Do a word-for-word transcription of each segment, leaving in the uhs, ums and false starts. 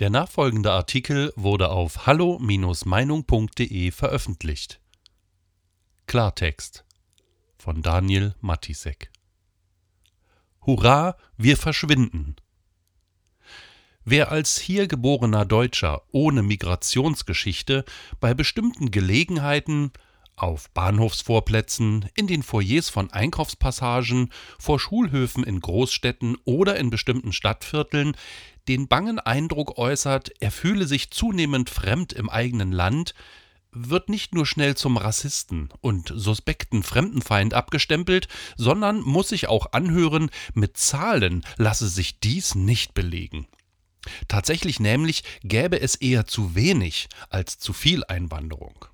Der nachfolgende Artikel wurde auf hallo Bindestrich meinung Punkt de veröffentlicht. Klartext von Daniel Matisek. Hurra, wir verschwinden! Wer als hier geborener Deutscher ohne Migrationsgeschichte bei bestimmten Gelegenheiten auf Bahnhofsvorplätzen, in den Foyers von Einkaufspassagen, vor Schulhöfen in Großstädten oder in bestimmten Stadtvierteln den bangen Eindruck äußert, er fühle sich zunehmend fremd im eigenen Land, wird nicht nur schnell zum Rassisten und suspekten Fremdenfeind abgestempelt, sondern muss sich auch anhören, mit Zahlen lasse sich dies nicht belegen. Tatsächlich nämlich gäbe es eher zu wenig als zu viel Einwanderung.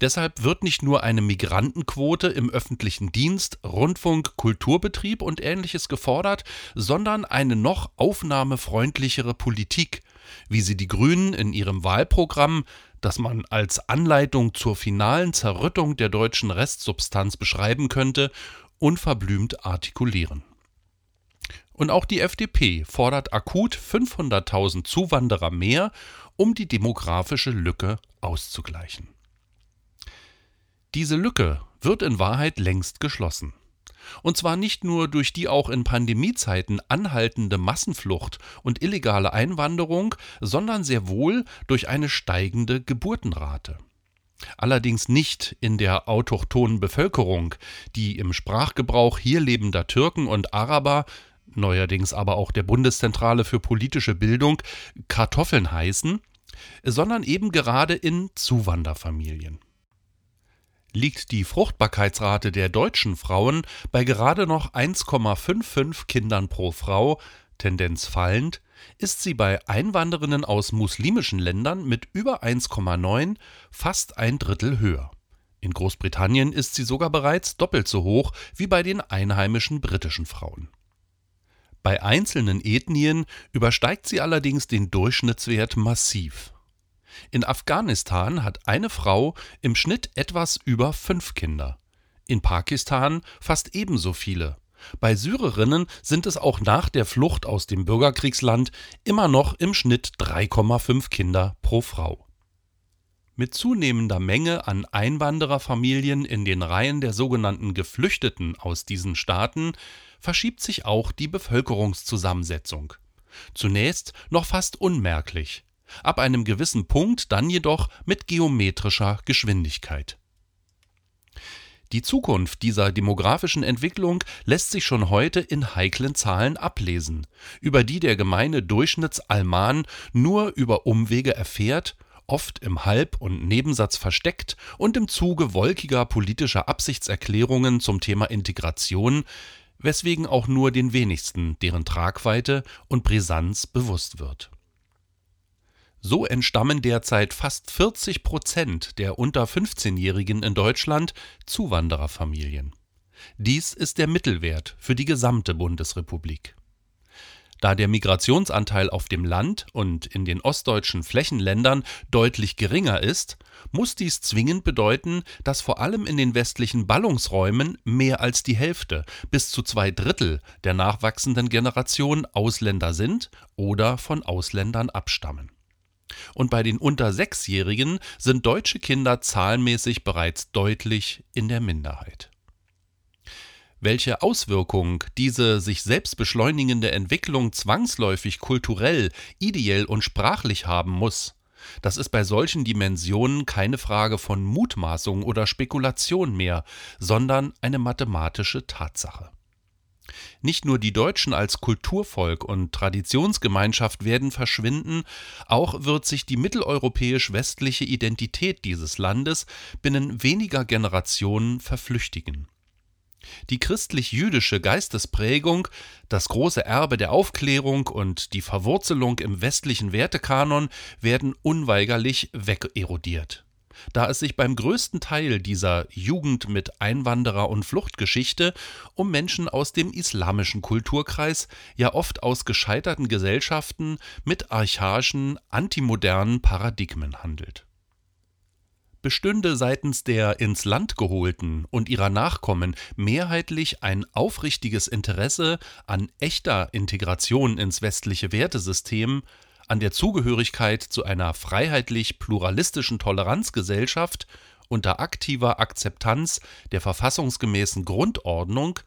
Deshalb wird nicht nur eine Migrantenquote im öffentlichen Dienst, Rundfunk, Kulturbetrieb und Ähnliches gefordert, sondern eine noch aufnahmefreundlichere Politik, wie sie die Grünen in ihrem Wahlprogramm, das man als Anleitung zur finalen Zerrüttung der deutschen Restsubstanz beschreiben könnte, unverblümt artikulieren. Und auch die F D P fordert akut fünfhunderttausend Zuwanderer mehr, um die demografische Lücke auszugleichen. Diese Lücke wird in Wahrheit längst geschlossen. Und zwar nicht nur durch die auch in Pandemiezeiten anhaltende Massenflucht und illegale Einwanderung, sondern sehr wohl durch eine steigende Geburtenrate. Allerdings nicht in der autochthonen Bevölkerung, die im Sprachgebrauch hier lebender Türken und Araber, neuerdings aber auch der Bundeszentrale für politische Bildung, Kartoffeln heißen, sondern eben gerade in Zuwanderfamilien. Liegt die Fruchtbarkeitsrate der deutschen Frauen bei gerade noch eins Komma fünfundfünfzig Kindern pro Frau, Tendenz fallend, ist sie bei Einwandererinnen aus muslimischen Ländern mit über eins Komma neun fast ein Drittel höher. In Großbritannien ist sie sogar bereits doppelt so hoch wie bei den einheimischen britischen Frauen. Bei einzelnen Ethnien übersteigt sie allerdings den Durchschnittswert massiv. In Afghanistan hat eine Frau im Schnitt etwas über fünf Kinder. In Pakistan fast ebenso viele. Bei Syrerinnen sind es auch nach der Flucht aus dem Bürgerkriegsland immer noch im Schnitt drei Komma fünf Kinder pro Frau. Mit zunehmender Menge an Einwandererfamilien in den Reihen der sogenannten Geflüchteten aus diesen Staaten verschiebt sich auch die Bevölkerungszusammensetzung. Zunächst noch fast unmerklich. Ab einem gewissen Punkt dann jedoch mit geometrischer Geschwindigkeit. Die Zukunft dieser demografischen Entwicklung lässt sich schon heute in heiklen Zahlen ablesen, über die der gemeine Durchschnittsalman nur über Umwege erfährt, oft im Halb- und Nebensatz versteckt und im Zuge wolkiger politischer Absichtserklärungen zum Thema Integration, weswegen auch nur den wenigsten deren Tragweite und Brisanz bewusst wird. So entstammen derzeit fast vierzig Prozent der unter fünfzehnjährigen in Deutschland Zuwandererfamilien. Dies ist der Mittelwert für die gesamte Bundesrepublik. Da der Migrationsanteil auf dem Land und in den ostdeutschen Flächenländern deutlich geringer ist, muss dies zwingend bedeuten, dass vor allem in den westlichen Ballungsräumen mehr als die Hälfte bis zu zwei Drittel der nachwachsenden Generation Ausländer sind oder von Ausländern abstammen. Und bei den unter Sechsjährigen sind deutsche Kinder zahlenmäßig bereits deutlich in der Minderheit. Welche Auswirkung diese sich selbst beschleunigende Entwicklung zwangsläufig kulturell, ideell und sprachlich haben muss, das ist bei solchen Dimensionen keine Frage von Mutmaßung oder Spekulation mehr, sondern eine mathematische Tatsache. Nicht nur die Deutschen als Kulturvolk und Traditionsgemeinschaft werden verschwinden, auch wird sich die mitteleuropäisch-westliche Identität dieses Landes binnen weniger Generationen verflüchtigen. Die christlich-jüdische Geistesprägung, das große Erbe der Aufklärung und die Verwurzelung im westlichen Wertekanon werden unweigerlich wegerodiert. Da es sich beim größten Teil dieser Jugend mit Einwanderer- und Fluchtgeschichte um Menschen aus dem islamischen Kulturkreis, ja oft aus gescheiterten Gesellschaften mit archaischen, antimodernen Paradigmen handelt. Bestünde seitens der ins Land geholten und ihrer Nachkommen mehrheitlich ein aufrichtiges Interesse an echter Integration ins westliche Wertesystem, an der Zugehörigkeit zu einer freiheitlich-pluralistischen Toleranzgesellschaft unter aktiver Akzeptanz der verfassungsgemäßen Grundordnung,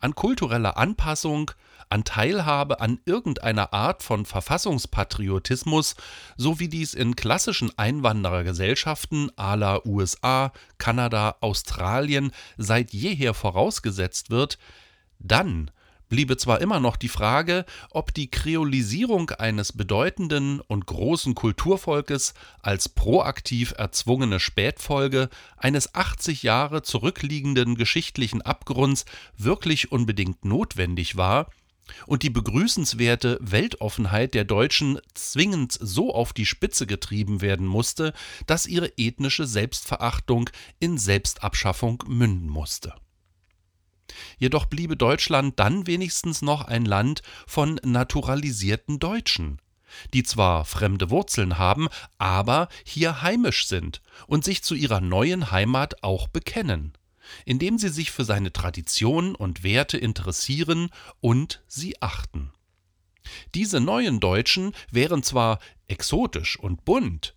an kultureller Anpassung, an Teilhabe an irgendeiner Art von Verfassungspatriotismus, so wie dies in klassischen Einwanderergesellschaften à la U S A, Kanada, Australien seit jeher vorausgesetzt wird, dann bliebe zwar immer noch die Frage, ob die Kreolisierung eines bedeutenden und großen Kulturvolkes als proaktiv erzwungene Spätfolge eines achtzig Jahre zurückliegenden geschichtlichen Abgrunds wirklich unbedingt notwendig war und die begrüßenswerte Weltoffenheit der Deutschen zwingend so auf die Spitze getrieben werden musste, dass ihre ethnische Selbstverachtung in Selbstabschaffung münden musste. Jedoch bliebe Deutschland dann wenigstens noch ein Land von naturalisierten Deutschen, die zwar fremde Wurzeln haben, aber hier heimisch sind und sich zu ihrer neuen Heimat auch bekennen, indem sie sich für seine Traditionen und Werte interessieren und sie achten. Diese neuen Deutschen wären zwar exotisch und bunt,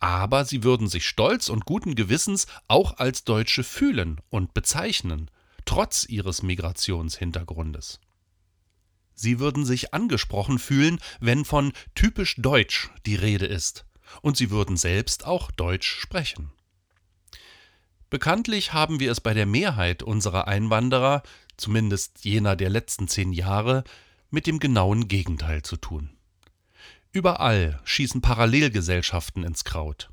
aber sie würden sich stolz und guten Gewissens auch als Deutsche fühlen und bezeichnen, trotz ihres Migrationshintergrundes. Sie würden sich angesprochen fühlen, wenn von typisch deutsch die Rede ist, und sie würden selbst auch Deutsch sprechen. Bekanntlich haben wir es bei der Mehrheit unserer Einwanderer, zumindest jener der letzten zehn Jahre, mit dem genauen Gegenteil zu tun. Überall schießen Parallelgesellschaften ins Kraut.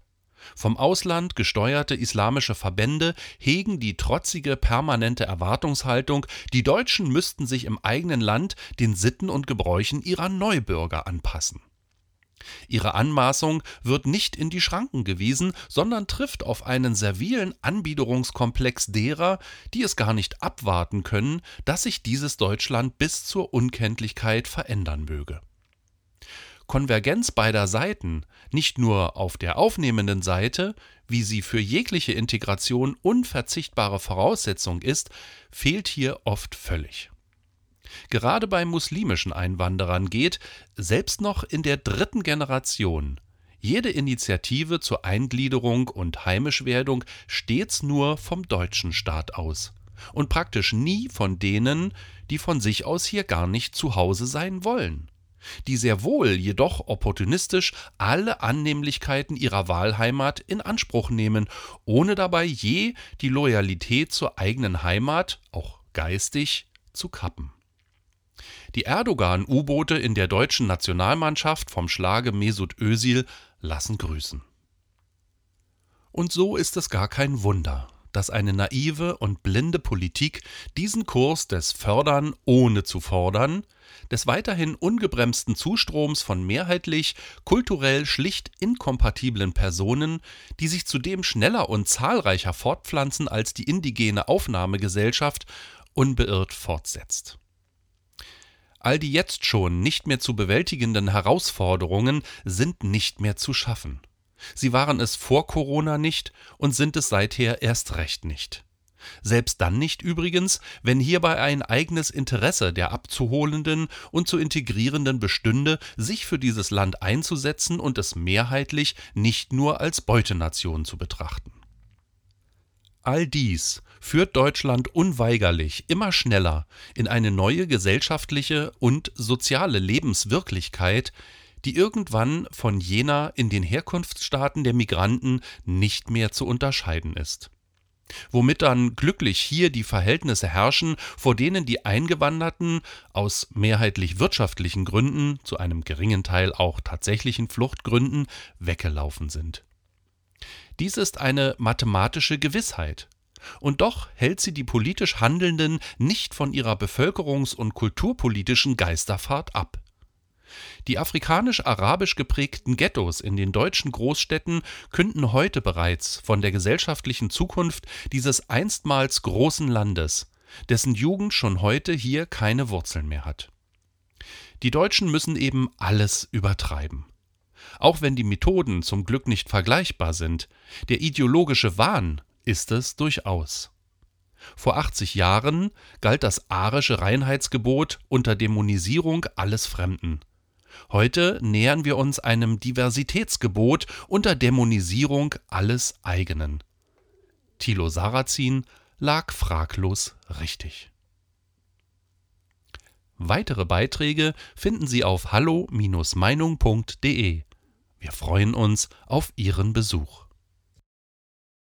Vom Ausland gesteuerte islamische Verbände hegen die trotzige permanente Erwartungshaltung, die Deutschen müssten sich im eigenen Land den Sitten und Gebräuchen ihrer Neubürger anpassen. Ihre Anmaßung wird nicht in die Schranken gewiesen, sondern trifft auf einen servilen Anbiederungskomplex derer, die es gar nicht abwarten können, dass sich dieses Deutschland bis zur Unkenntlichkeit verändern möge. Konvergenz beider Seiten, nicht nur auf der aufnehmenden Seite, wie sie für jegliche Integration unverzichtbare Voraussetzung ist, fehlt hier oft völlig. Gerade bei muslimischen Einwanderern geht, selbst noch in der dritten Generation, jede Initiative zur Eingliederung und Heimischwerdung stets nur vom deutschen Staat aus und praktisch nie von denen, die von sich aus hier gar nicht zu Hause sein wollen, die sehr wohl jedoch opportunistisch alle Annehmlichkeiten ihrer Wahlheimat in Anspruch nehmen, ohne dabei je die Loyalität zur eigenen Heimat, auch geistig, zu kappen. Die Erdogan-U-Boote in der deutschen Nationalmannschaft vom Schlage Mesut Özil lassen grüßen. Und so ist es gar kein Wunder, dass eine naive und blinde Politik diesen Kurs des Fördern ohne zu fordern, des weiterhin ungebremsten Zustroms von mehrheitlich kulturell schlicht inkompatiblen Personen, die sich zudem schneller und zahlreicher fortpflanzen als die indigene Aufnahmegesellschaft, unbeirrt fortsetzt. All die jetzt schon nicht mehr zu bewältigenden Herausforderungen sind nicht mehr zu schaffen. Sie waren es vor Corona nicht und sind es seither erst recht nicht. Selbst dann nicht übrigens, wenn hierbei ein eigenes Interesse der abzuholenden und zu integrierenden bestünde, sich für dieses Land einzusetzen und es mehrheitlich nicht nur als Beutenation zu betrachten. All dies führt Deutschland unweigerlich immer schneller in eine neue gesellschaftliche und soziale Lebenswirklichkeit, die irgendwann von jener in den Herkunftsstaaten der Migranten nicht mehr zu unterscheiden ist. Womit dann glücklich hier die Verhältnisse herrschen, vor denen die Eingewanderten aus mehrheitlich wirtschaftlichen Gründen, zu einem geringen Teil auch tatsächlichen Fluchtgründen, weggelaufen sind. Dies ist eine mathematische Gewissheit. Und doch hält sie die politisch Handelnden nicht von ihrer bevölkerungs- und kulturpolitischen Geisterfahrt ab. Die afrikanisch-arabisch geprägten Ghettos in den deutschen Großstädten künden heute bereits von der gesellschaftlichen Zukunft dieses einstmals großen Landes, dessen Jugend schon heute hier keine Wurzeln mehr hat. Die Deutschen müssen eben alles übertreiben. Auch wenn die Methoden zum Glück nicht vergleichbar sind, der ideologische Wahn ist es durchaus. Vor achtzig Jahren galt das arische Reinheitsgebot unter Dämonisierung alles Fremden. Heute nähern wir uns einem Diversitätsgebot unter Dämonisierung alles Eigenen. Thilo Sarrazin lag fraglos richtig. Weitere Beiträge finden Sie auf hallo Bindestrich meinung Punkt de. Wir freuen uns auf Ihren Besuch.